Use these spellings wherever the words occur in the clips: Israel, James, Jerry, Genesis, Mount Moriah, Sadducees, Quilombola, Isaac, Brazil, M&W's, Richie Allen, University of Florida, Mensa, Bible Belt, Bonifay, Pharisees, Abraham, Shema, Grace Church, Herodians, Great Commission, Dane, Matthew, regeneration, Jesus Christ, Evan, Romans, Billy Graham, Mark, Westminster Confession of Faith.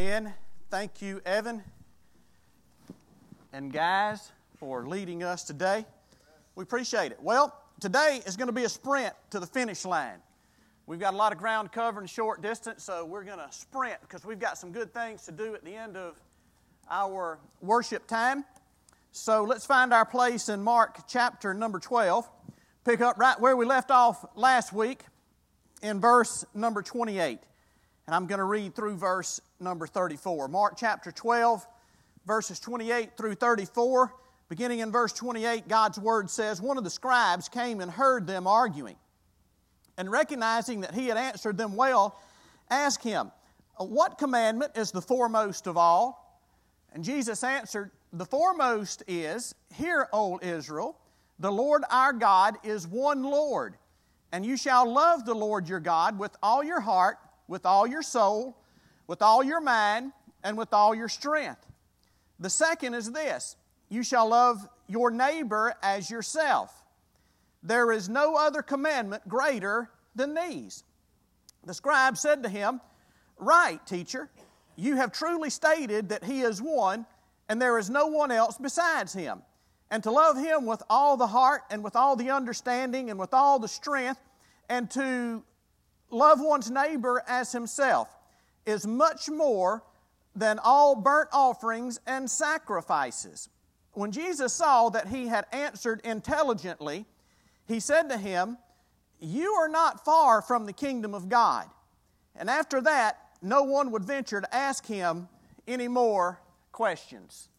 And thank you, Evan and guys, for leading us today. We appreciate it. Well, today is going to be a sprint to the finish line. We've got a lot of ground covered in short distance, so we're going to sprint because we've got some good things to do at the end of our worship time. So let's find our place in Mark chapter number 12. Pick up right where we left off last week in verse number 28. And I'm going to read through verse number 34. Mark chapter 12, verses 28 through 34. Beginning in verse 28, God's Word says, "One of the scribes came and heard them arguing, and recognizing that he had answered them well, asked him, 'What commandment is the foremost of all?' And Jesus answered, 'The foremost is, Hear, O Israel, the Lord our God is one Lord, and you shall love the Lord your God with all your heart, with all your soul, with all your mind, and with all your strength. The second is this, you shall love your neighbor as yourself. There is no other commandment greater than these.' The scribe said to him, 'Right, teacher, you have truly stated that He is one, and there is no one else besides Him. And to love Him with all the heart and with all the understanding and with all the strength, and to love one's neighbor as himself is much more than all burnt offerings and sacrifices.' When Jesus saw that he had answered intelligently, He said to him, 'You are not far from the kingdom of God.' And after that, no one would venture to ask Him any more questions."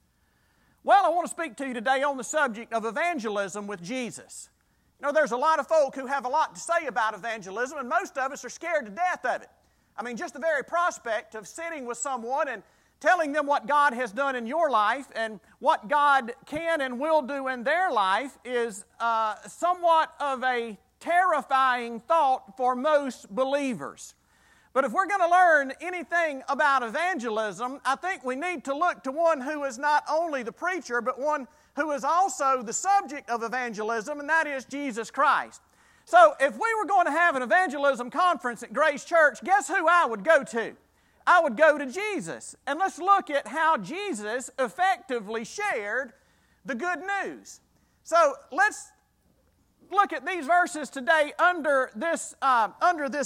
Well, I want to speak to you today on the subject of evangelism with Jesus. You know, there's a lot of folk who have a lot to say about evangelism, and most of us are scared to death of it. I mean, just the very prospect of sitting with someone and telling them what God has done in your life and what God can and will do in their life is somewhat of a terrifying thought for most believers. But if we're going to learn anything about evangelism, I think we need to look to one who is not only the preacher, but one who is also the subject of evangelism, and that is Jesus Christ. So if we were going to have an evangelism conference at Grace Church, guess who I would go to? I would go to Jesus. And let's look at how Jesus effectively shared the good news. So let's look at these verses today under this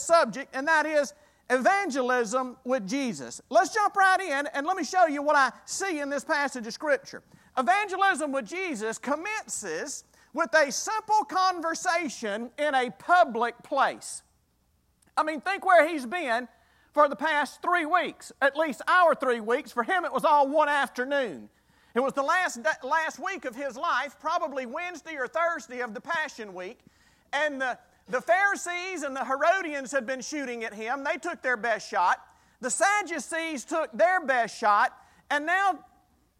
subject, and that is evangelism with Jesus. Let's jump right in, and let me show you what I see in this passage of Scripture. Evangelism with Jesus commences with a simple conversation in a public place. I mean, think where He's been for the past 3 weeks, at least our 3 weeks. For Him, it was all one afternoon. It was the last week of His life, probably Wednesday or Thursday of the Passion Week, and the Pharisees and the Herodians had been shooting at Him. They took their best shot. The Sadducees took their best shot, and now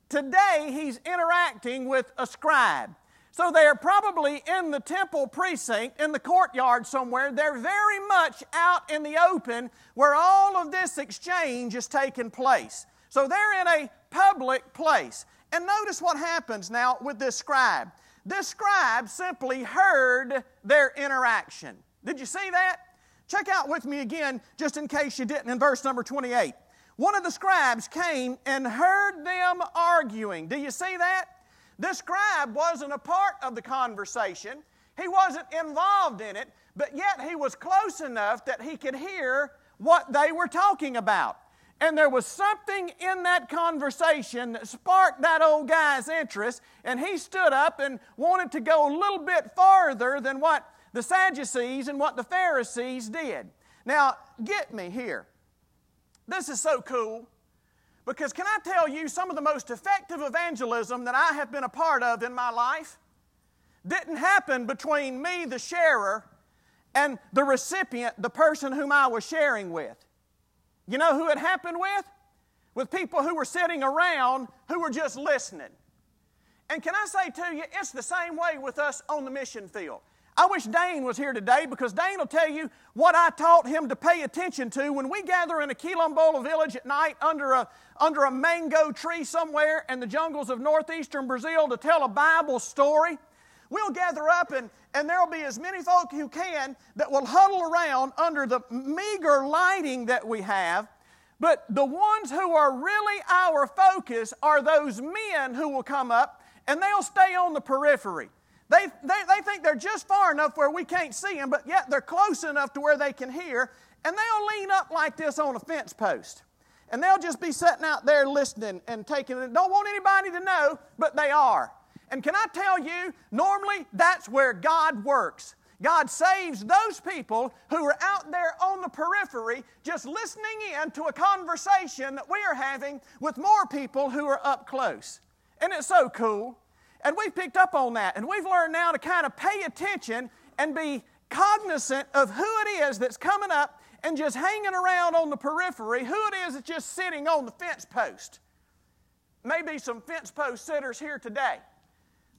today He's interacting with a scribe. So they are probably in the temple precinct, in the courtyard somewhere. They're very much out in the open where all of this exchange is taking place. So they're in a public place. And notice what happens now with this scribe. This scribe simply heard their interaction. Did you see that? Check out with me again, just in case you didn't, in verse number 28. "One of the scribes came and heard them arguing." Do you see that? This scribe wasn't a part of the conversation. He wasn't involved in it, but yet he was close enough that he could hear what they were talking about. And there was something in that conversation that sparked that old guy's interest, and he stood up and wanted to go a little bit farther than what the Sadducees and what the Pharisees did. Now, get me here. This is so cool. Because can I tell you, some of the most effective evangelism that I have been a part of in my life didn't happen between me, the sharer, and the recipient, the person whom I was sharing with. You know who it happened with? With people who were sitting around who were just listening. And can I say to you, it's the same way with us on the mission field. I wish Dane was here today, because Dane will tell you what I taught him to pay attention to when we gather in a Quilombola village at night under a mango tree somewhere in the jungles of northeastern Brazil to tell a Bible story. We'll gather up, and there will be as many folk who can that will huddle around under the meager lighting that we have. But the ones who are really our focus are those men who will come up and they'll stay on the periphery. They think they're just far enough where we can't see them, but yet they're close enough to where they can hear, and they'll lean up like this on a fence post. And they'll just be sitting out there listening and taking it. Don't want anybody to know, but they are. And can I tell you, normally that's where God works. God saves those people who are out there on the periphery just listening in to a conversation that we are having with more people who are up close. And it's so cool. And we've picked up on that. And we've learned now to kind of pay attention and be cognizant of who it is that's coming up and just hanging around on the periphery, who it is that's just sitting on the fence post. Maybe some fence post sitters here today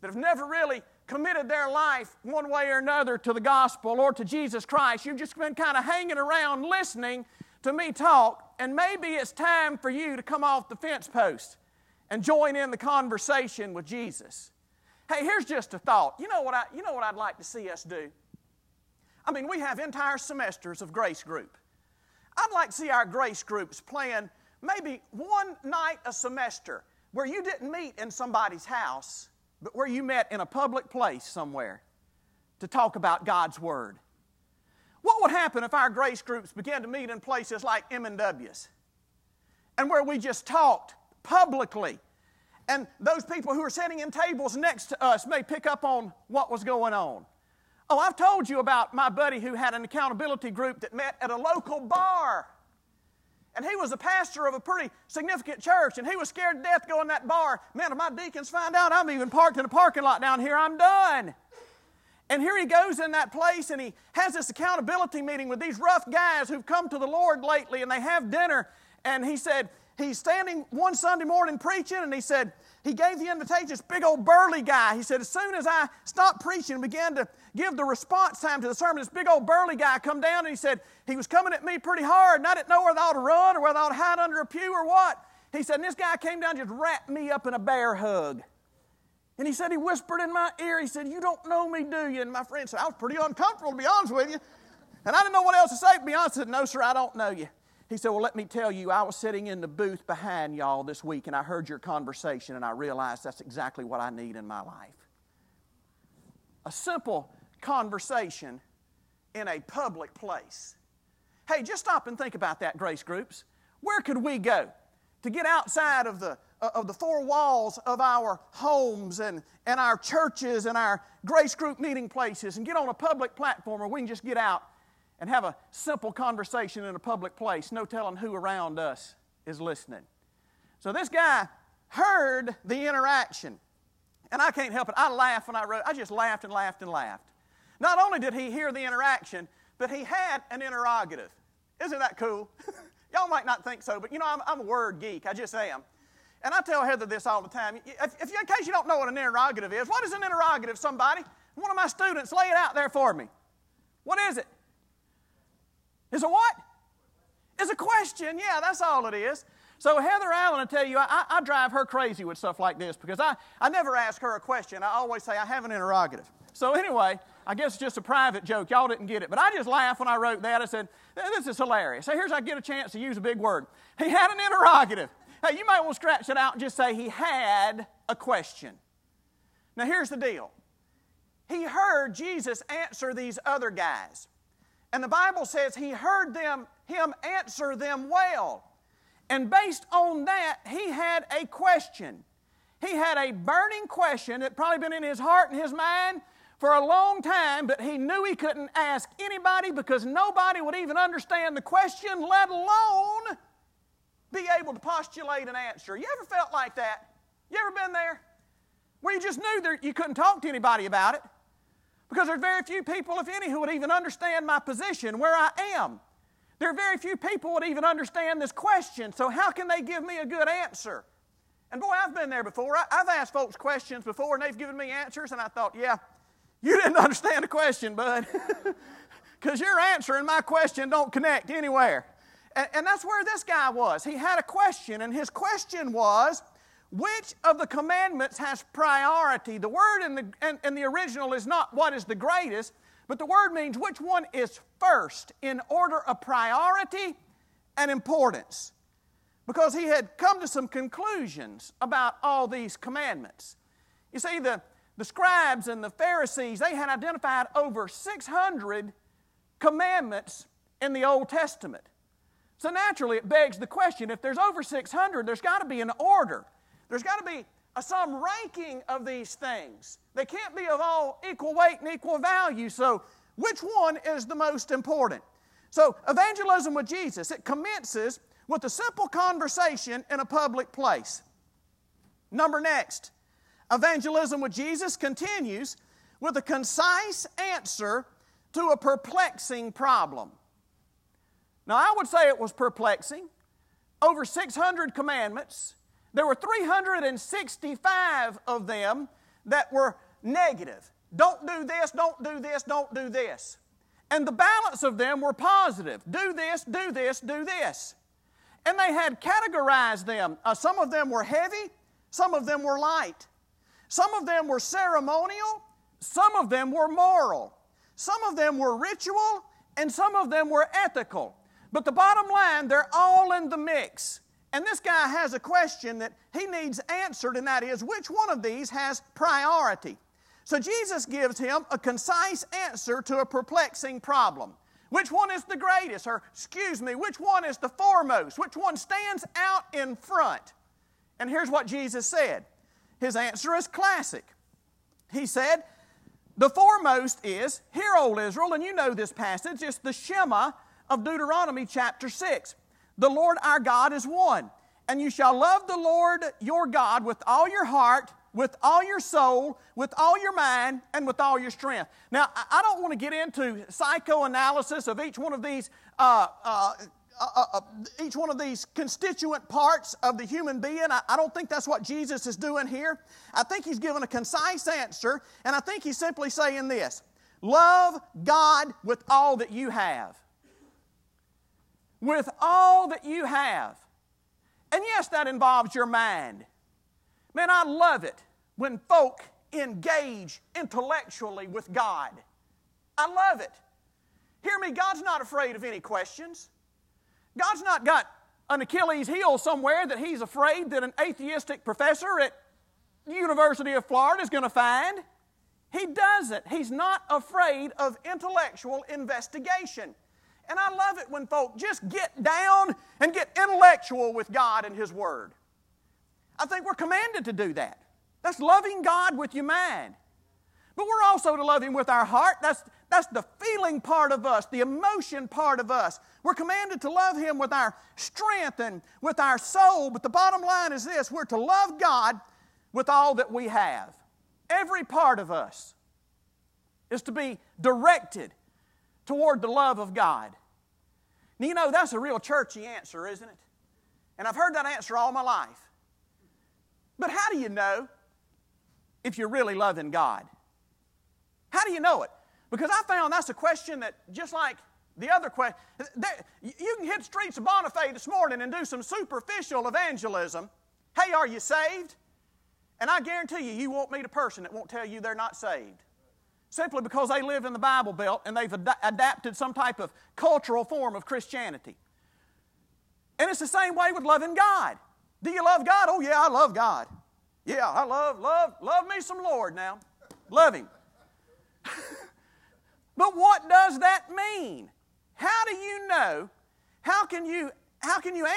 that have never really committed their life one way or another to the gospel or to Jesus Christ. You've just been kind of hanging around listening to me talk, and maybe it's time for you to come off the fence post and join in the conversation with Jesus. Hey, here's just a thought. You know what I'd like to see us do? I mean, we have entire semesters of grace group. I'd like to see our grace groups plan maybe one night a semester where you didn't meet in somebody's house, but where you met in a public place somewhere to talk about God's Word. What would happen if our grace groups began to meet in places like M&W's and where we just talked publicly, and those people who are sitting in tables next to us may pick up on what was going on? Oh, I've told you about my buddy who had an accountability group that met at a local bar. And he was a pastor of a pretty significant church, and he was scared to death going to that bar. Man, if my deacons find out I'm even parked in a parking lot down here, I'm done. And here he goes in that place, and he has this accountability meeting with these rough guys who've come to the Lord lately, and they have dinner. And he said, he's standing one Sunday morning preaching, and he said, he gave the invitation, this big old burly guy. He said, as soon as I stopped preaching and began to give the response time to the sermon, this big old burly guy come down, and he said, he was coming at me pretty hard, and I didn't know whether I ought to run or whether I ought to hide under a pew or what. He said, and this guy came down and just wrapped me up in a bear hug. And he said, he whispered in my ear, he said, you don't know me, do you? And my friend said, I was pretty uncomfortable, to be honest with you. And I didn't know what else to say, to be honest. I said, no, sir, I don't know you. He said, well, let me tell you, I was sitting in the booth behind y'all this week, and I heard your conversation, and I realized that's exactly what I need in my life. A simple conversation in a public place. Hey, just stop and think about that, grace groups. Where could we go to get outside of the four walls of our homes and our churches and our grace group meeting places and get on a public platform where we can just get out and have a simple conversation in a public place, no telling who around us is listening? So this guy heard the interaction, and I can't help it. I laughed when I wrote. I just laughed and laughed and laughed. Not only did he hear the interaction, but he had an interrogative. Isn't that cool? Y'all might not think so, but you know, I'm a word geek. I just am. And I tell Heather this all the time. If in case you don't know what an interrogative is, what is an interrogative, somebody? One of my students, lay it out there for me. What is it? Is a what? Is a question. Yeah, that's all it is. So Heather Allen, I tell you, I drive her crazy with stuff like this because I never ask her a question. I always say, I have an interrogative. So anyway, I guess it's just a private joke. Y'all didn't get it. But I just laughed when I wrote that. I said, this is hilarious. So here's I get a chance to use a big word. He had an interrogative. Hey, you might want to scratch it out and just say he had a question. Now here's the deal. He heard Jesus answer these other guys. And the Bible says he heard him answer them well. And based on that, he had a question. He had a burning question that probably been in his heart and his mind for a long time, but he knew he couldn't ask anybody because nobody would even understand the question, let alone be able to postulate an answer. You ever felt like that? You ever been there? Where you just knew that you couldn't talk to anybody about it? Because there are very few people, if any, who would even understand my position, where I am. There are very few people who would even understand this question, so how can they give me a good answer? And boy, I've been there before. I've asked folks questions before, and they've given me answers, and I thought, yeah, you didn't understand the question, bud. Because your answer and my question don't connect anywhere. And that's where this guy was. He had a question, and his question was, which of the commandments has priority? The word in the original is not what is the greatest, but the word means which one is first in order of priority and importance. because he had come to some conclusions about all these commandments. You see, the scribes and the Pharisees, they had identified over 600 commandments in the Old Testament. So naturally, it begs the question, if there's over 600, there's got to be an order. There's got to be some ranking of these things. They can't be of all equal weight and equal value, so which one is the most important? So evangelism with Jesus, it commences with a simple conversation in a public place. Next, evangelism with Jesus continues with a concise answer to a perplexing problem. Now, I would say it was perplexing. Over 600 commandments. There were 365 of them that were negative. Don't do this, don't do this, don't do this. And the balance of them were positive. Do this, do this, do this. And they had categorized them. Some of them were heavy, some of them were light. Some of them were ceremonial, some of them were moral. Some of them were ritual, and some of them were ethical. But the bottom line, they're all in the mix. And this guy has a question that he needs answered, and that is, which one of these has priority? So Jesus gives him a concise answer to a perplexing problem. Which one is the greatest? Or, excuse me, which one is the foremost? Which one stands out in front? And here's what Jesus said. His answer is classic. He said, the foremost is, hear, O Israel, and you know this passage, it's the Shema of Deuteronomy chapter 6. The Lord our God is one, and you shall love the Lord your God with all your heart, with all your soul, with all your mind, and with all your strength. Now, I don't want to get into psychoanalysis of each one of these constituent parts of the human being. I don't think that's what Jesus is doing here. I think he's giving a concise answer, and I think he's simply saying this: love God with all that you have. With all that you have. And yes, that involves your mind. Man, I love it when folk engage intellectually with God. I love it. Hear me, God's not afraid of any questions. God's not got an Achilles heel somewhere that he's afraid that an atheistic professor at the University of Florida is going to find. He doesn't. He's not afraid of intellectual investigation. And I love it when folk just get down and get intellectual with God and His Word. I think we're commanded to do that. That's loving God with your mind. But we're also to love Him with our heart. That's the feeling part of us, the emotion part of us. We're commanded to love Him with our strength and with our soul. But the bottom line is this: we're to love God with all that we have. Every part of us is to be directed toward the love of God. And you know, that's a real churchy answer, isn't it? And I've heard that answer all my life. But how do you know if you're really loving God? How do you know it? Because I found that's a question that, just like the other question, you can hit the streets of Bonifay this morning and do some superficial evangelism. Hey, are you saved? And I guarantee you, you won't meet a person that won't tell you they're not saved. Simply because they live in the Bible Belt and they've adapted some type of cultural form of Christianity. And it's the same way with loving God. Do you love God? Oh, yeah, I love God. Yeah, I love me some Lord now. Love Him. But what does that mean? How do you know? How can you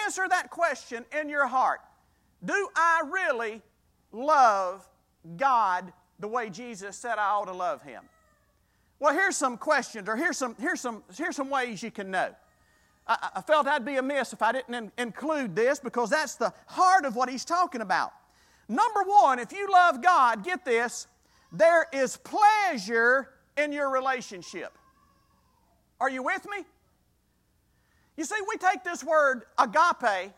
answer that question in your heart? Do I really love God the way Jesus said I ought to love Him? Well, here's some questions, or here's some ways you can know. I felt I'd be amiss if I didn't include this, because that's the heart of what he's talking about. Number one, if you love God, get this, there is pleasure in your relationship. Are you with me? You see, we take this word agape,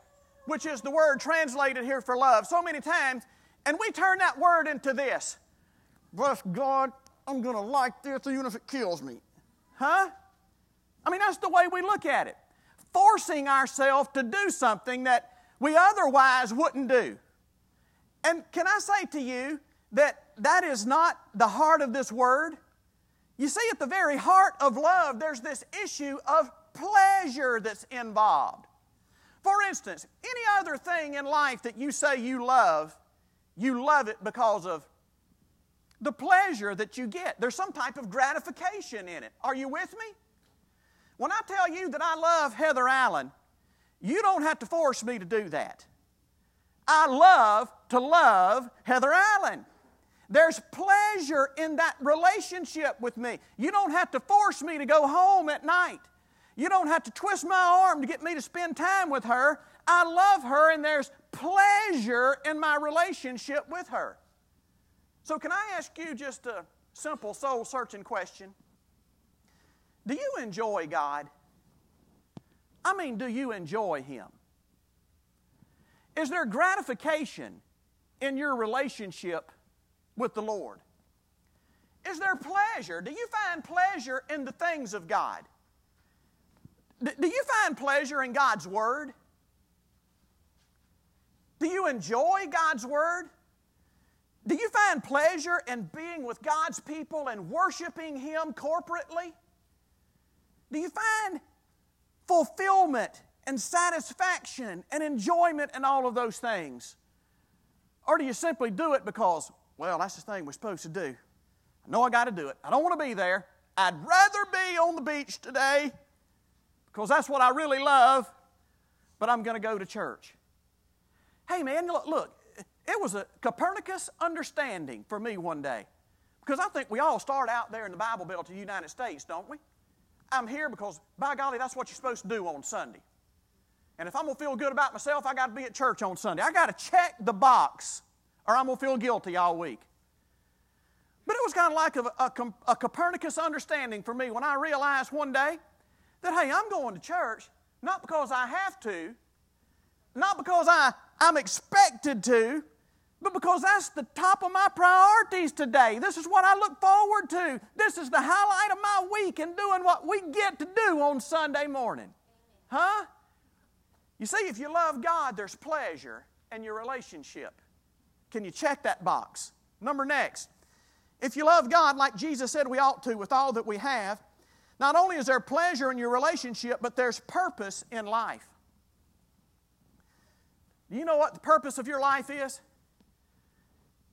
which is the word translated here for love, so many times, and we turn that word into this: bless God, I'm going to like this even if it kills me. Huh? I mean, that's the way we look at it. Forcing ourselves to do something that we otherwise wouldn't do. And can I say to you that that is not the heart of this word? You see, at the very heart of love, there's this issue of pleasure that's involved. For instance, any other thing in life that you say you love it because of the pleasure that you get. There's some type of gratification in it. Are you with me? When I tell you that I love Heather Allen, you don't have to force me to do that. I love to love Heather Allen. There's pleasure in that relationship with me. You don't have to force me to go home at night. You don't have to twist my arm to get me to spend time with her. I love her, and there's pleasure in my relationship with her. So can I ask you just a simple soul-searching question? Do you enjoy God? I mean, do you enjoy Him? Is there gratification in your relationship with the Lord? Is there pleasure? Do you find pleasure in the things of God? Do you find pleasure in God's Word? Do you enjoy God's Word? Do you find pleasure in being with God's people and worshiping Him corporately? Do you find fulfillment and satisfaction and enjoyment in all of those things? Or do you simply do it because, well, that's the thing we're supposed to do. I know I got to do it. I don't want to be there. I'd rather be on the beach today because that's what I really love, but I'm going to go to church. Hey, man, look. It was a Copernicus understanding for me one day, because I think we all start out there in the Bible Belt of the United States, don't we? I'm here because, by golly, that's what you're supposed to do on Sunday. And if I'm going to feel good about myself, I got to be at church on Sunday. I got to check the box, or I'm going to feel guilty all week. But it was kind of like a Copernicus understanding for me when I realized one day that, hey, I'm going to church not because I have to, not because I'm expected to, but because that's the top of my priorities today. This is what I look forward to. This is the highlight of my week, and doing what we get to do on Sunday morning. Huh? You see, if you love God, there's pleasure in your relationship. Can you check that box? Next, if you love God like Jesus said we ought to with all that we have, not only is there pleasure in your relationship, but there's purpose in life. Do you know what the purpose of your life is?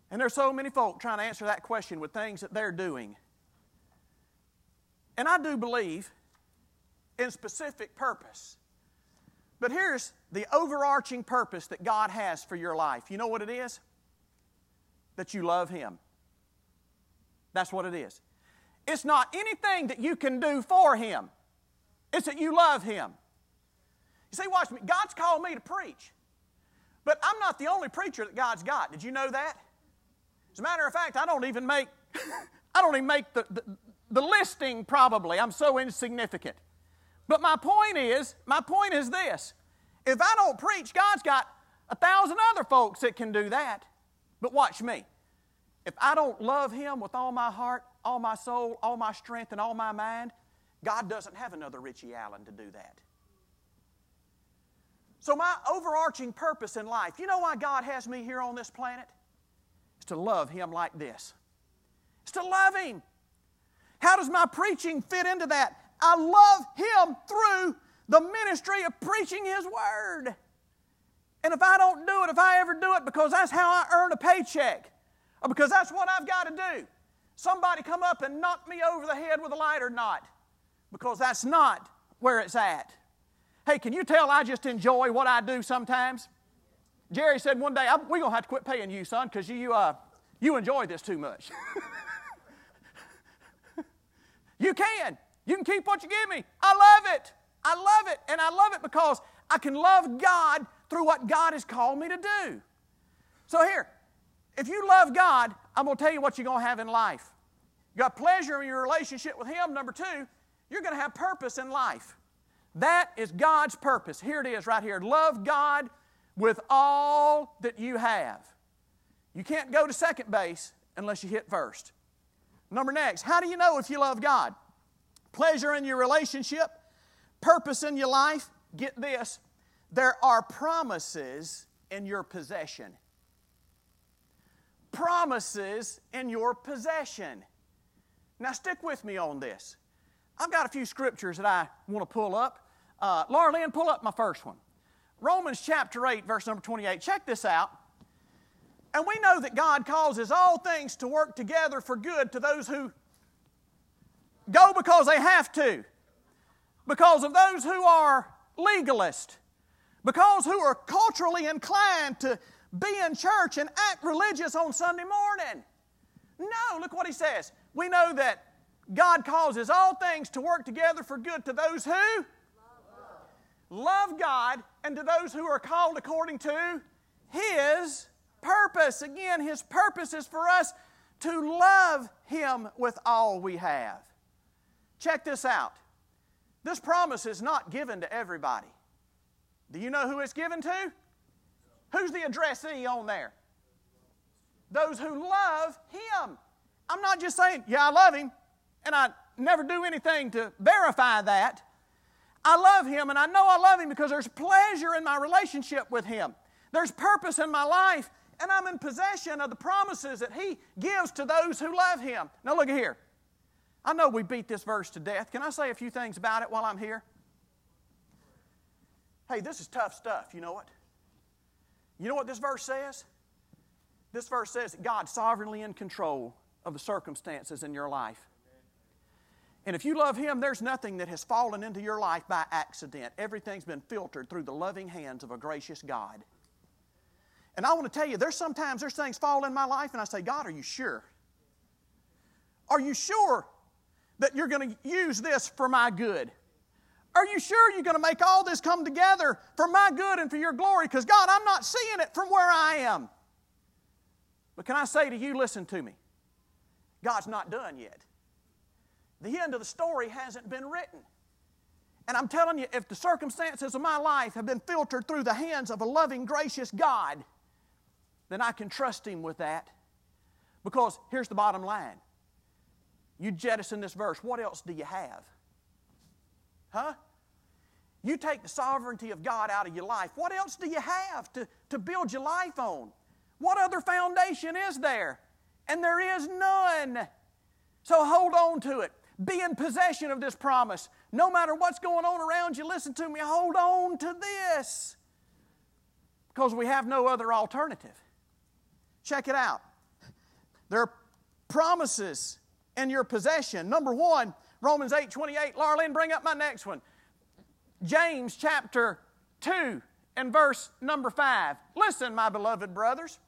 And there's so many folk trying to answer that question with things that they're doing. And I do believe in specific purpose. But here's the overarching purpose that God has for your life. You know what it is? That you love Him. That's what it is. It's not anything that you can do for Him. It's that you love Him. You see, watch me. God's called me to preach. But I'm not the only preacher that God's got. Did you know that? As a matter of fact, I don't even make the listing probably. I'm so insignificant. But my point is this. If I don't preach, God's got 1,000 other folks that can do that. But watch me. If I don't love Him with all my heart, all my soul, all my strength, and all my mind, God doesn't have another Richie Allen to do that. So my overarching purpose in life, you know why God has me here on this planet? It's to love Him like this. It's to love Him. How does my preaching fit into that? I love Him through the ministry of preaching His Word. And if I don't do it, if I ever do it because that's how I earn a paycheck, or because that's what I've got to do, somebody come up and knock me over the head with a lighter knot, because that's not where it's at. Hey, can you tell I just enjoy what I do sometimes? Jerry said one day, we're going to have to quit paying you, son, because you enjoy this too much. You can keep what you give me. I love it. And I love it because I can love God through what God has called me to do. So here, if you love God, I'm going to tell you what you're going to have in life. You got pleasure in your relationship with Him. Number two, you're going to have purpose in life. That is God's purpose. Here it is right here. Love God with all that you have. You can't go to second base unless you hit first. Next, how do you know if you love God? Pleasure in your relationship, purpose in your life. Get this, there are promises in your possession. Promises in your possession. Now stick with me on this. I've got a few scriptures that I want to pull up. Laura Lynn, pull up my first one. Romans chapter 8, verse number 28. Check this out. And we know that God causes all things to work together for good to those who go because they have to, because of those who are legalist, because who are culturally inclined to be in church and act religious on Sunday morning. No, look what he says. We know that God causes all things to work together for good to those who love God and to those who are called according to His purpose. Again, His purpose is for us to love Him with all we have. Check this out. This promise is not given to everybody. Do you know who it's given to? Who's the addressee on there? Those who love Him. I'm not just saying, yeah, I love Him, and I never do anything to verify that. I love Him, and I know I love Him because there's pleasure in my relationship with Him. There's purpose in my life, and I'm in possession of the promises that He gives to those who love Him. Now look here. I know we beat this verse to death. Can I say a few things about it while I'm here? Hey, this is tough stuff, you know it. You know what this verse says? This verse says that God's sovereignly in control of the circumstances in your life. And if you love Him, there's nothing that has fallen into your life by accident. Everything's been filtered through the loving hands of a gracious God. And I want to tell you, there's things fall in my life, and I say, God, are you sure? Are you sure that you're going to use this for my good? Are you sure you're going to make all this come together for my good and for your glory? Because, God, I'm not seeing it from where I am. But can I say to you, listen to me. God's not done yet. The end of the story hasn't been written. And I'm telling you, if the circumstances of my life have been filtered through the hands of a loving, gracious God, then I can trust Him with that. Because here's the bottom line. You jettison this verse, what else do you have? Huh? You take the sovereignty of God out of your life. What else do you have to build your life on? What other foundation is there? And there is none. So hold on to it. Be in possession of this promise. No matter what's going on around you, listen to me, hold on to this. Because we have no other alternative. Check it out. There are promises in your possession. Number one, Romans 8:28. Laura Lynn, bring up my next one. James chapter 2 and verse number 5. Listen, my beloved brothers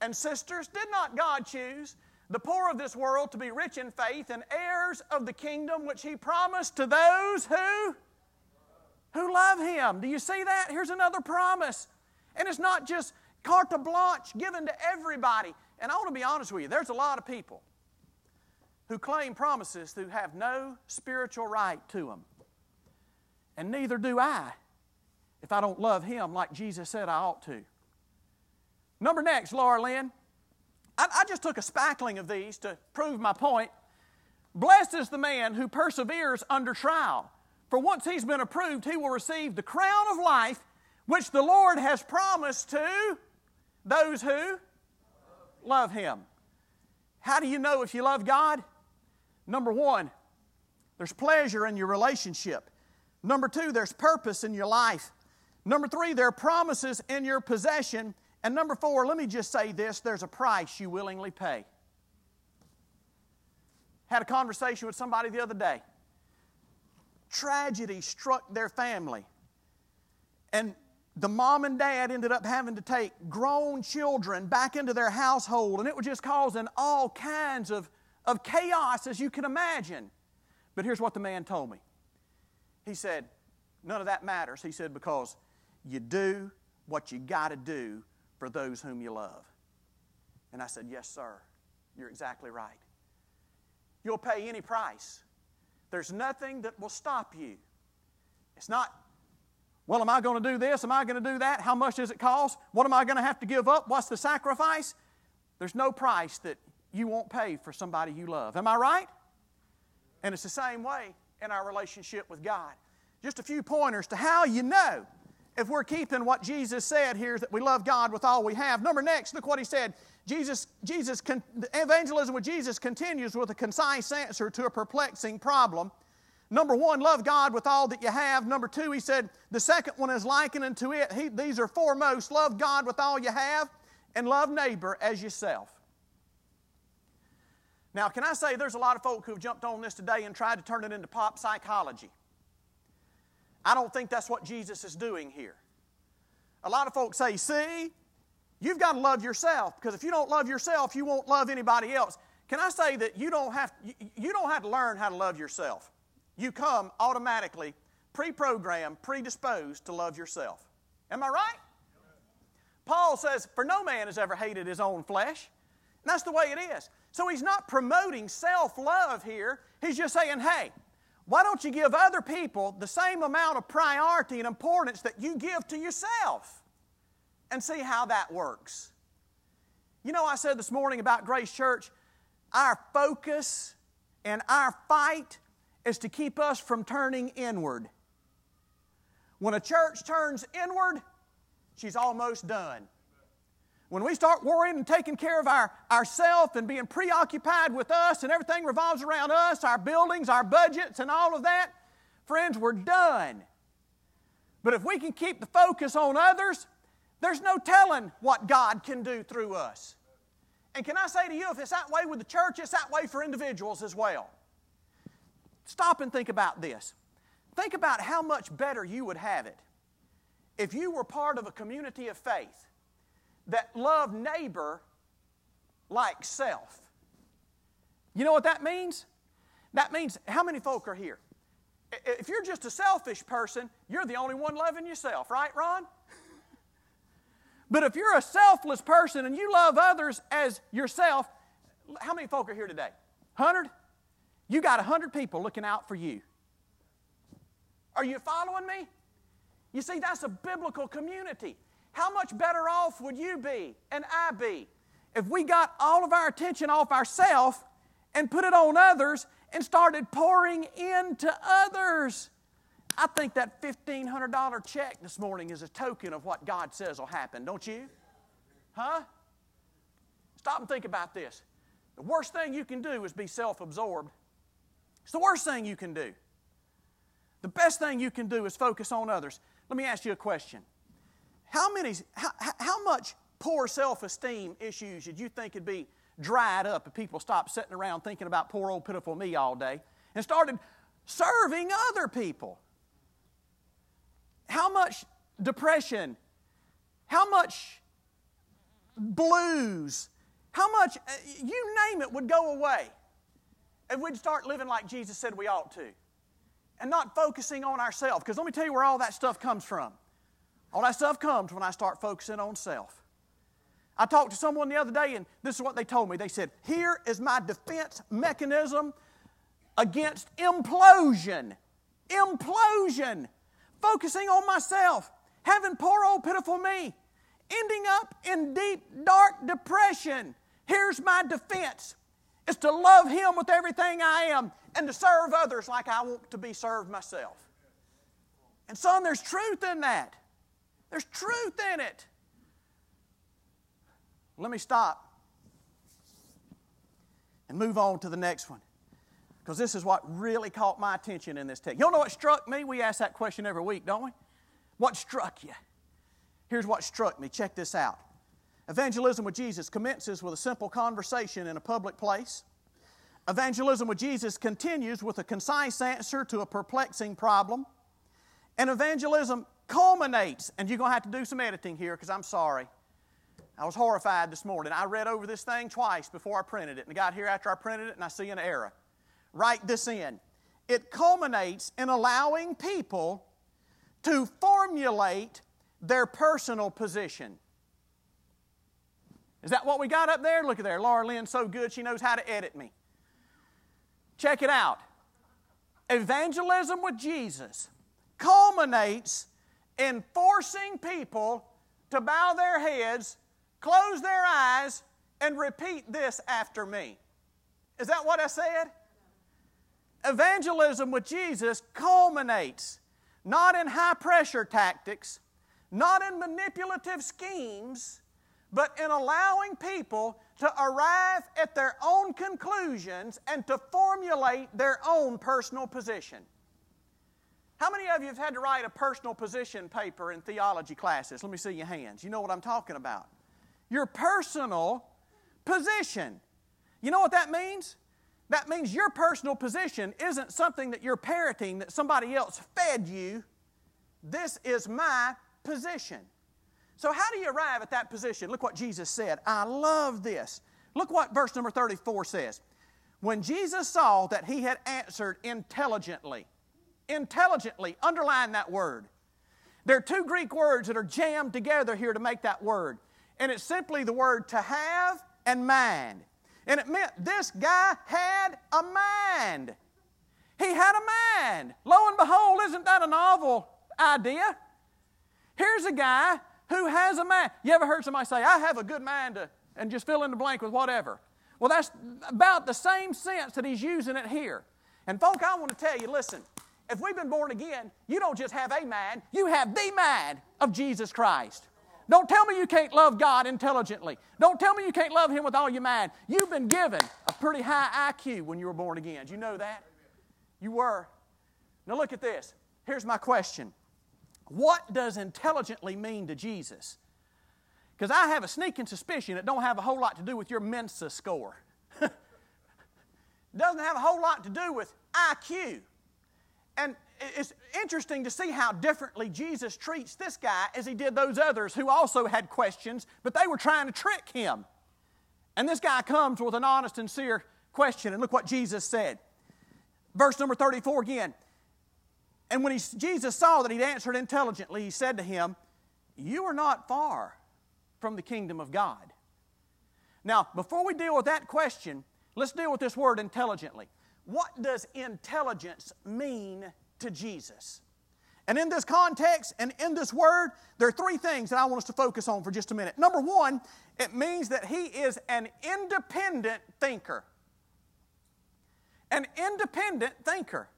and sisters, did not God choose the poor of this world to be rich in faith and heirs of the kingdom which He promised to those who love Him? Do you see that? Here's another promise. And it's not just carte blanche given to everybody. And I want to be honest with you, there's a lot of people who claim promises who have no spiritual right to them. And neither do I, if I don't love Him like Jesus said I ought to. Number next, Laura Lynn. I just took a spackling of these to prove my point. Blessed is the man who perseveres under trial, for once he's been approved, he will receive the crown of life which the Lord has promised to those who love Him. How do you know if you love God? Number one, there's pleasure in your relationship. Number two, there's purpose in your life. Number three, there are promises in your possession. And number four, let me just say this, there's a price you willingly pay. Had a conversation with somebody the other day. Tragedy struck their family. And the mom and dad ended up having to take grown children back into their household. And it was just causing all kinds of chaos, as you can imagine. But here's what the man told me. He said, none of that matters. He said, because you do what you got to do for those whom you love. And I said, yes, sir, you're exactly right. You'll pay any price. There's nothing that will stop you. It's not, well, am I going to do this? Am I going to do that? How much does it cost? What am I going to have to give up? What's the sacrifice? There's no price that you won't pay for somebody you love. Am I right? And it's the same way in our relationship with God. Just a few pointers to how you know if we're keeping what Jesus said here, that we love God with all we have. Number next, look what he said. Evangelism with Jesus continues with a concise answer to a perplexing problem. Number one, love God with all that you have. Number two, he said, the second one is likening to it. These are foremost. Love God with all you have and love neighbor as yourself. Now, can I say there's a lot of folk who have jumped on this today and tried to turn it into pop psychology. I don't think that's what Jesus is doing here. A lot of folks say, see, you've got to love yourself, because if you don't love yourself, you won't love anybody else. Can I say that you don't have to learn how to love yourself? You come automatically pre-programmed, predisposed to love yourself. Am I right? Paul says, for no man has ever hated his own flesh. And that's the way it is. So he's not promoting self-love here. He's just saying, hey, why don't you give other people the same amount of priority and importance that you give to yourself and see how that works? You know, I said this morning about Grace Church, our focus and our fight is to keep us from turning inward. When a church turns inward, she's almost done. When we start worrying and taking care of ourselves and being preoccupied with us and everything revolves around us, our buildings, our budgets, and all of that, friends, we're done. But if we can keep the focus on others, there's no telling what God can do through us. And can I say to you, if it's that way with the church, it's that way for individuals as well. Stop and think about this. Think about how much better you would have it if you were part of a community of faith that love neighbor like self. You know what that means? That means, how many folk are here? If you're just a selfish person, you're the only one loving yourself, right, Ron? But if you're a selfless person and you love others as yourself, how many folk are here today? 100? You got 100 people looking out for you. Are you following me? You see, that's a biblical community. How much better off would you be and I be if we got all of our attention off ourselves and put it on others and started pouring into others? I think that $1,500 check this morning is a token of what God says will happen, don't you? Huh? Stop and think about this. The worst thing you can do is be self-absorbed. It's the worst thing you can do. The best thing you can do is focus on others. Let me ask you a question. How much poor self-esteem issues did you think would be dried up if people stopped sitting around thinking about poor old pitiful me all day and started serving other people? How much depression? How much blues? How much, you name it, would go away if we'd start living like Jesus said we ought to and not focusing on ourselves? Because let me tell you where all that stuff comes from. All that stuff comes when I start focusing on self. I talked to someone the other day, and this is what they told me. They said, here is my defense mechanism against implosion. Implosion. Focusing on myself. Having poor old pitiful me. Ending up in deep, dark depression. Here's my defense. It's to love Him with everything I am and to serve others like I want to be served myself. And son, there's truth in that. There's truth in it. Let me stop and move on to the next one, because this is what really caught my attention in this text. You don't know what struck me? We ask that question every week, don't we? What struck you? Here's what struck me. Check this out. Evangelism with Jesus commences with a simple conversation in a public place. Evangelism with Jesus continues with a concise answer to a perplexing problem. And evangelism culminates, and you're going to have to do some editing here because I'm sorry. I was horrified this morning. I read over this thing twice before I printed it, and got here after I printed it and I see an error. Write this in. It culminates in allowing people to formulate their personal position. Is that what we got up there? Look at there. Laura Lynn, so good she knows how to edit me. Check it out. Evangelism with Jesus culminates in forcing people to bow their heads, close their eyes, and repeat this after me. Is that what I said? Evangelism with Jesus culminates not in high-pressure tactics, not in manipulative schemes, but in allowing people to arrive at their own conclusions and to formulate their own personal position. How many of you have had to write a personal position paper in theology classes? Let me see your hands. You know what I'm talking about. Your personal position. You know what that means? That means your personal position isn't something that you're parroting that somebody else fed you. This is my position. So how do you arrive at that position? Look what Jesus said. I love this. Look what verse number 34 says. When Jesus saw that he had answered intelligently. Intelligently. Underline that word. There are two Greek words that are jammed together here to make that word. And it's simply the word to have and mind. And it meant this guy had a mind. He had a mind. Lo and behold, isn't that a novel idea? Here's a guy who has a mind. You ever heard somebody say, I have a good mind to, and just fill in the blank with whatever? Well, that's about the same sense that he's using it here. And folk, I want to tell you, listen, if we've been born again, you don't just have a mind, you have the mind of Jesus Christ. Don't tell me you can't love God intelligently. Don't tell me you can't love Him with all your mind. You've been given a pretty high IQ when you were born again. Do you know that? You were. Now look at this. Here's my question. What does intelligently mean to Jesus? Because I have a sneaking suspicion it don't have a whole lot to do with your Mensa score. Doesn't have a whole lot to do with IQ. And it's interesting to see how differently Jesus treats this guy as he did those others who also had questions, but they were trying to trick him. And this guy comes with an honest, sincere question, and look what Jesus said. Verse number 34 again. And when Jesus saw that he'd answered intelligently, he said to him, you are not far from the kingdom of God. Now, before we deal with that question, let's deal with this word intelligently. What does intelligence mean to Jesus? And in this context and in this word, there are three things that I want us to focus on for just a minute. Number one, it means that he is an independent thinker. An independent thinker.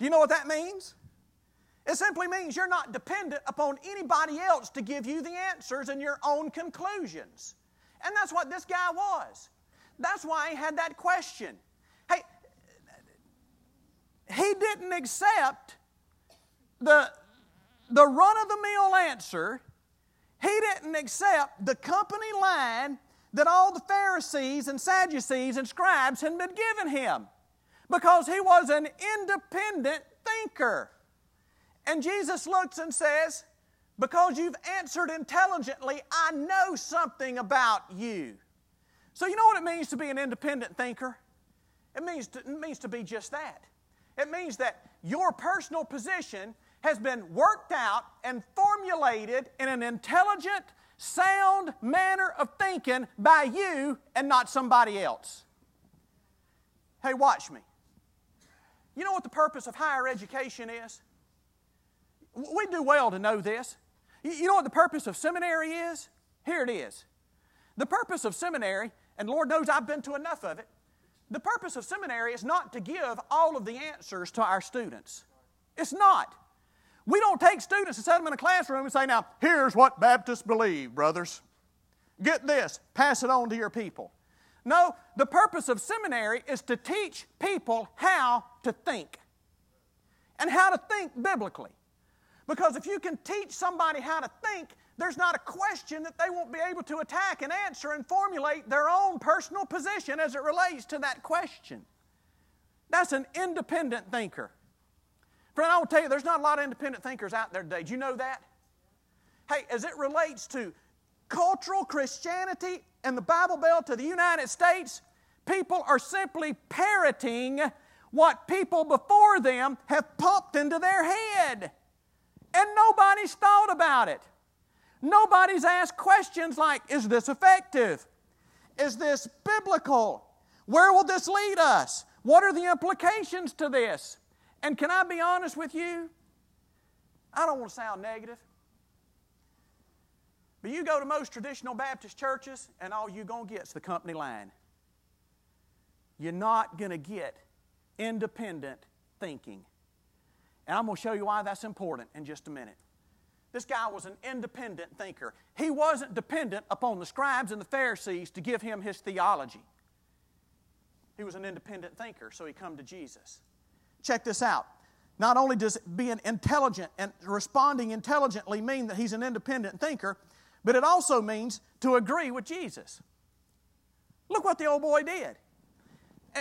Do you know what that means? It simply means you're not dependent upon anybody else to give you the answers and your own conclusions. And that's what this guy was. That's why he had that question. He didn't accept the run-of-the-mill answer. He didn't accept the company line that all the Pharisees and Sadducees and scribes had been given him, because he was an independent thinker. And Jesus looks and says, because you've answered intelligently, I know something about you. So you know what it means to be an independent thinker? It means to be just that. It means that your personal position has been worked out and formulated in an intelligent, sound manner of thinking by you and not somebody else. Hey, watch me. You know what the purpose of higher education is? We do well to know this. You know what the purpose of seminary is? Here it is. The purpose of seminary, and Lord knows I've been to enough of it, the purpose of seminary is not to give all of the answers to our students. It's not. We don't take students and set them in a classroom and say, now, here's what Baptists believe, brothers. Get this. Pass it on to your people. No, the purpose of seminary is to teach people how to think and how to think biblically. Because if you can teach somebody how to think, there's not a question that they won't be able to attack and answer and formulate their own personal position as it relates to that question. That's an independent thinker. Friend, I will tell you, there's not a lot of independent thinkers out there today. Do you know that? Hey, as it relates to cultural Christianity and the Bible Belt to the United States, people are simply parroting what people before them have pumped into their head. And nobody's thought about it. Nobody's asked questions like, is this effective? Is this biblical? Where will this lead us? What are the implications to this? And can I be honest with you? I don't want to sound negative. But you go to most traditional Baptist churches and all you're going to get is the company line. You're not going to get independent thinking. And I'm going to show you why that's important in just a minute. This guy was an independent thinker. He wasn't dependent upon the scribes and the Pharisees to give him his theology. He was an independent thinker, so he come to Jesus. Check this out. Not only does being intelligent and responding intelligently mean that he's an independent thinker, but it also means to agree with Jesus. Look what the old boy did.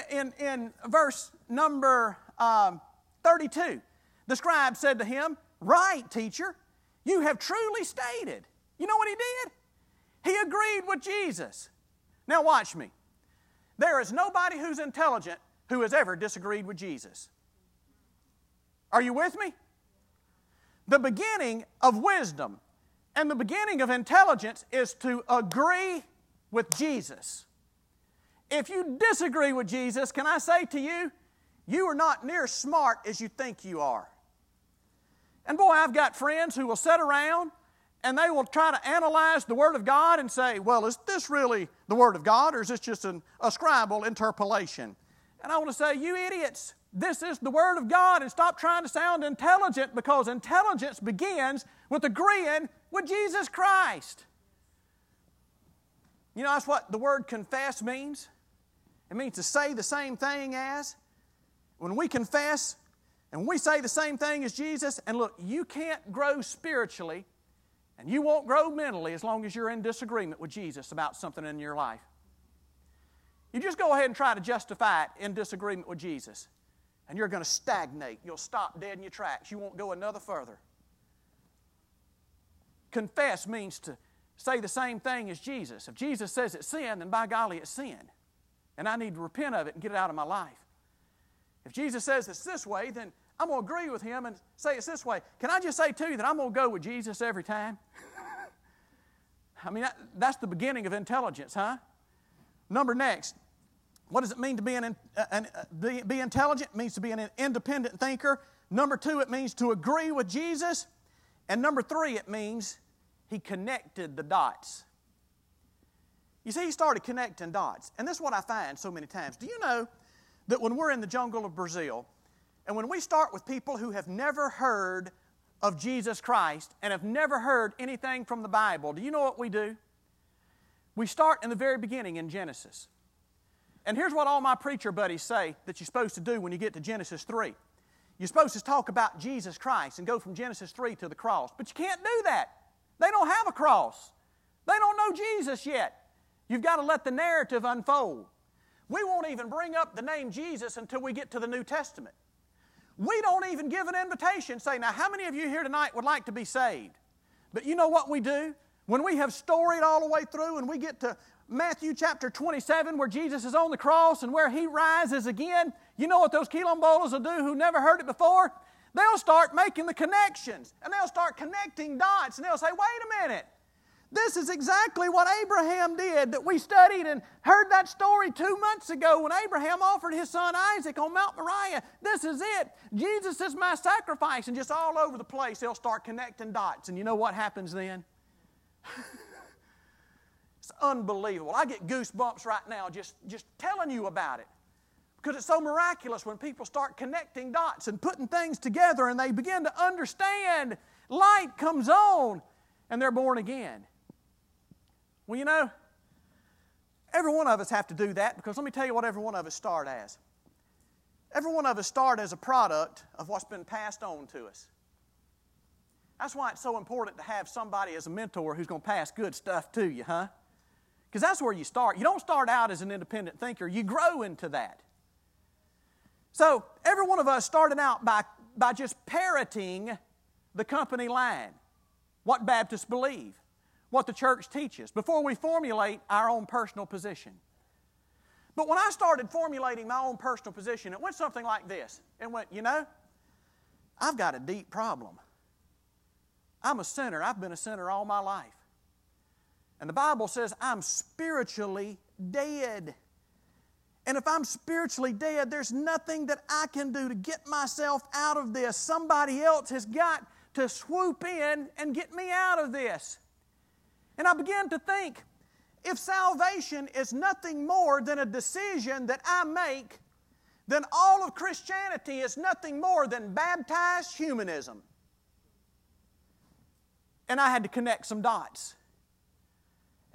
In verse number 32, the scribe said to him, "Right, teacher, you have truly stated." You know what he did? He agreed with Jesus. Now watch me. There is nobody who's intelligent who has ever disagreed with Jesus. Are you with me? The beginning of wisdom and the beginning of intelligence is to agree with Jesus. If you disagree with Jesus, can I say to you, you are not near as smart as you think you are. And boy, I've got friends who will sit around and they will try to analyze the Word of God and say, well, is this really the Word of God or is this just a scribal interpolation? And I want to say, you idiots, this is the Word of God, and stop trying to sound intelligent, because intelligence begins with agreeing with Jesus Christ. You know, that's what the word confess means. It means to say the same thing as. When we confess and we say the same thing as Jesus, and look, you can't grow spiritually and you won't grow mentally as long as you're in disagreement with Jesus about something in your life. You just go ahead and try to justify it in disagreement with Jesus, and you're going to stagnate. You'll stop dead in your tracks. You won't go another further. Confess means to say the same thing as Jesus. If Jesus says it's sin, then by golly it's sin, and I need to repent of it and get it out of my life. If Jesus says it's this way, then I'm going to agree with Him and say it's this way. Can I just say to you that I'm going to go with Jesus every time? I mean, that's the beginning of intelligence, huh? Next, what does it mean to be be intelligent? It means to be an independent thinker. Number 2, it means to agree with Jesus. And number 3, it means he connected the dots. You see, he started connecting dots. And this is what I find so many times. Do you know that when we're in the jungle of Brazil, and when we start with people who have never heard of Jesus Christ and have never heard anything from the Bible, do you know what we do? We start in the very beginning in Genesis. And here's what all my preacher buddies say that you're supposed to do when you get to Genesis 3. You're supposed to talk about Jesus Christ and go from Genesis 3 to the cross. But you can't do that. They don't have a cross. They don't know Jesus yet. You've got to let the narrative unfold. We won't even bring up the name Jesus until we get to the New Testament. We don't even give an invitation, say, now how many of you here tonight would like to be saved? But you know what we do? When we have storied all the way through and we get to Matthew chapter 27 where Jesus is on the cross and where He rises again, you know what those Quilombolas will do who never heard it before? They'll start making the connections and they'll start connecting dots and they'll say, wait a minute, this is exactly what Abraham did that we studied and heard that story 2 months ago when Abraham offered his son Isaac on Mount Moriah. This is it. Jesus is my sacrifice. And just all over the place they'll start connecting dots. And you know what happens then? It's unbelievable. I get goosebumps right now just telling you about it, because it's so miraculous when people start connecting dots and putting things together and they begin to understand. Light comes on and they're born again. Well, you know, every one of us have to do that, because let me tell you what every one of us start as. Every one of us start as a product of what's been passed on to us. That's why it's so important to have somebody as a mentor who's going to pass good stuff to you, huh? Because that's where you start. You don't start out as an independent thinker. You grow into that. So every one of us started out by just parroting the company line, what Baptists believe, what the church teaches, before we formulate our own personal position. But when I started formulating my own personal position, it went something like this. It went, you know, I've got a deep problem. I'm a sinner. I've been a sinner all my life. And the Bible says I'm spiritually dead. And if I'm spiritually dead, there's nothing that I can do to get myself out of this. Somebody else has got to swoop in and get me out of this. And I began to think, if salvation is nothing more than a decision that I make, then all of Christianity is nothing more than baptized humanism. And I had to connect some dots.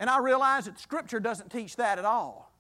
And I realized that Scripture doesn't teach that at all.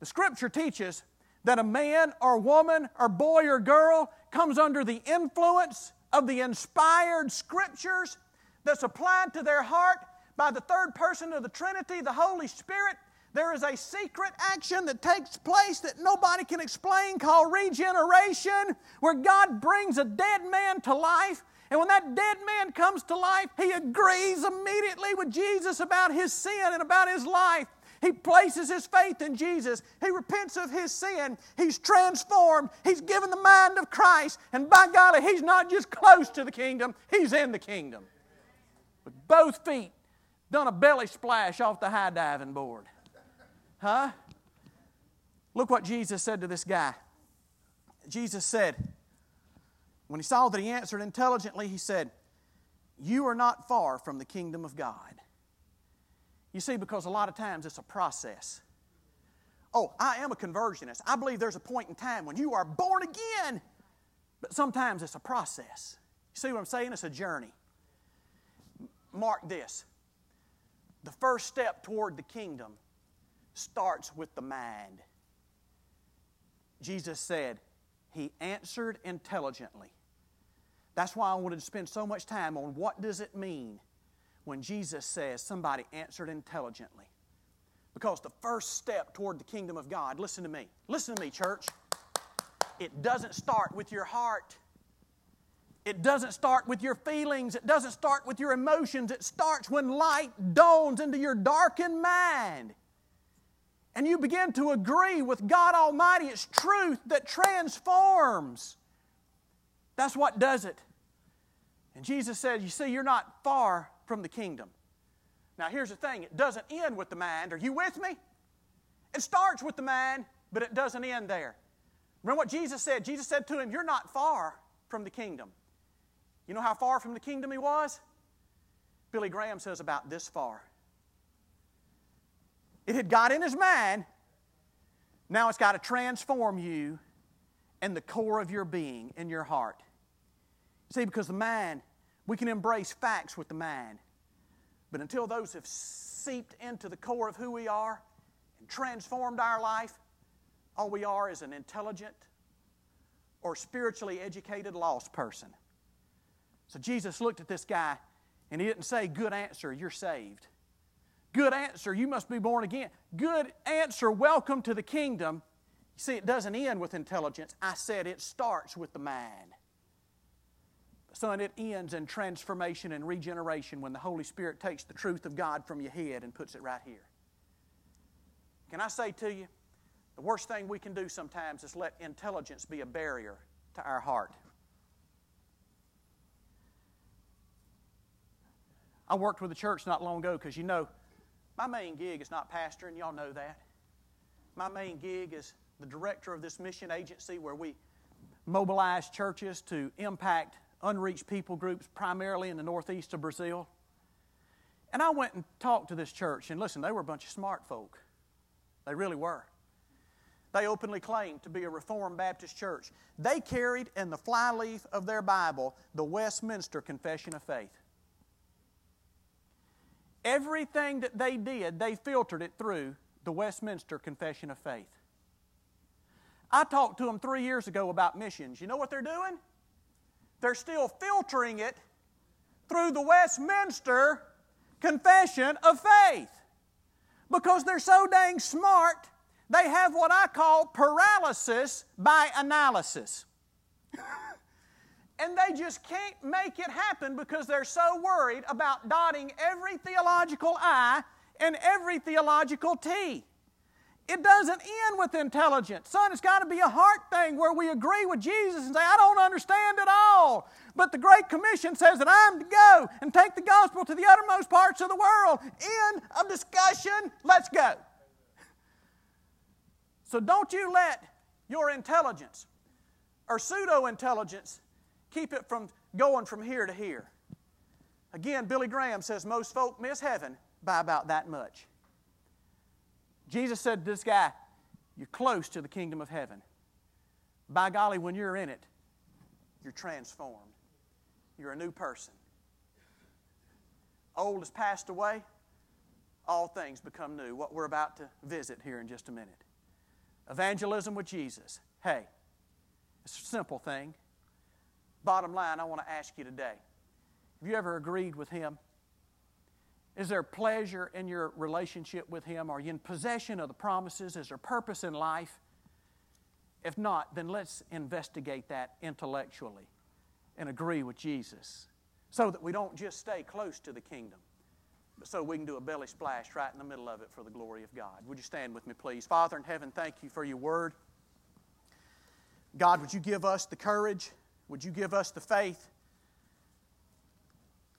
The Scripture teaches that a man or woman or boy or girl comes under the influence of the inspired Scriptures that's applied to their heart by the third person of the Trinity, the Holy Spirit, there is a secret action that takes place that nobody can explain called regeneration, where God brings a dead man to life. And when that dead man comes to life, he agrees immediately with Jesus about his sin and about his life. He places his faith in Jesus. He repents of his sin. He's transformed. He's given the mind of Christ. And by golly, he's not just close to the kingdom, he's in the kingdom. With both feet, done a belly splash off the high diving board. Huh? Look what Jesus said to this guy. Jesus said, when he saw that he answered intelligently, he said, "You are not far from the kingdom of God." You see, because a lot of times it's a process. Oh, I am a conversionist. I believe there's a point in time when you are born again. But sometimes it's a process. You see what I'm saying? It's a journey. Mark this. The first step toward the kingdom starts with the mind. Jesus said, he answered intelligently. That's why I wanted to spend so much time on what does it mean when Jesus says somebody answered intelligently. Because the first step toward the kingdom of God, listen to me. Listen to me, church. It doesn't start with your heart. It doesn't start with your feelings. It doesn't start with your emotions. It starts when light dawns into your darkened mind. And you begin to agree with God Almighty. It's truth that transforms. That's what does it. And Jesus said, you see, you're not far from the kingdom. Now here's the thing, it doesn't end with the mind. Are you with me? It starts with the mind, but it doesn't end there. Remember what Jesus said? Jesus said to him, you're not far from the kingdom. You know how far from the kingdom he was? Billy Graham says about this far. It had got in his mind. Now it's got to transform you and the core of your being and your heart. See, because the mind, we can embrace facts with the mind. But until those have seeped into the core of who we are and transformed our life, all we are is an intelligent or spiritually educated lost person. So Jesus looked at this guy and he didn't say, "Good answer, you're saved. Good answer, you must be born again. Good answer, welcome to the kingdom." You see, it doesn't end with intelligence. I said it starts with the mind. Son, it ends in transformation and regeneration when the Holy Spirit takes the truth of God from your head and puts it right here. Can I say to you, the worst thing we can do sometimes is let intelligence be a barrier to our heart. I worked with a church not long ago because, you know, my main gig is not pastoring. Y'all know that. My main gig is the director of this mission agency where we mobilize churches to impact unreached people groups, primarily in the northeast of Brazil. And I went and talked to this church, and listen, they were a bunch of smart folk. They really were. They openly claimed to be a Reformed Baptist church. They carried in the flyleaf of their Bible the Westminster Confession of Faith. Everything that they did, they filtered it through the Westminster Confession of Faith. I talked to them 3 years ago about missions. You know what they're doing? They're still filtering it through the Westminster Confession of Faith. Because they're so dang smart, they have what I call paralysis by analysis. And they just can't make it happen because they're so worried about dotting every theological I and every theological T. It doesn't end with intelligence. Son, it's got to be a heart thing where we agree with Jesus and say, I don't understand at all. But the Great Commission says that I'm to go and take the gospel to the uttermost parts of the world. End of discussion. Let's go. So don't you let your intelligence or pseudo-intelligence keep it from going from here to here. Again, Billy Graham says most folk miss heaven by about that much. Jesus said to this guy, you're close to the kingdom of heaven. By golly, when you're in it, you're transformed. You're a new person. Old has passed away. All things become new. What we're about to visit here in just a minute. Evangelism with Jesus. Hey, it's a simple thing. Bottom line, I want to ask you today, have you ever agreed with Him? Is there pleasure in your relationship with Him? Are you in possession of the promises? Is there purpose in life? If not, then let's investigate that intellectually and agree with Jesus so that we don't just stay close to the kingdom, but so we can do a belly splash right in the middle of it for the glory of God. Would you stand with me, please? Father in heaven, thank You for Your Word. God, would You give us the courage? Would You give us the faith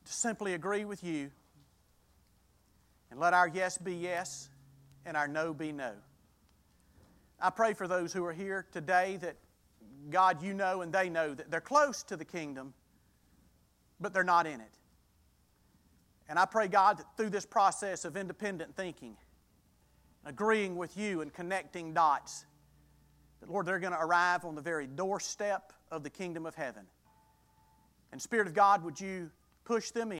to simply agree with You and let our yes be yes and our no be no. I pray for those who are here today that, God, You know and they know that they're close to the kingdom, but they're not in it. And I pray, God, that through this process of independent thinking, agreeing with You and connecting dots, that, Lord, they're going to arrive on the very doorstep of the kingdom of heaven. And Spirit of God, would You push them in?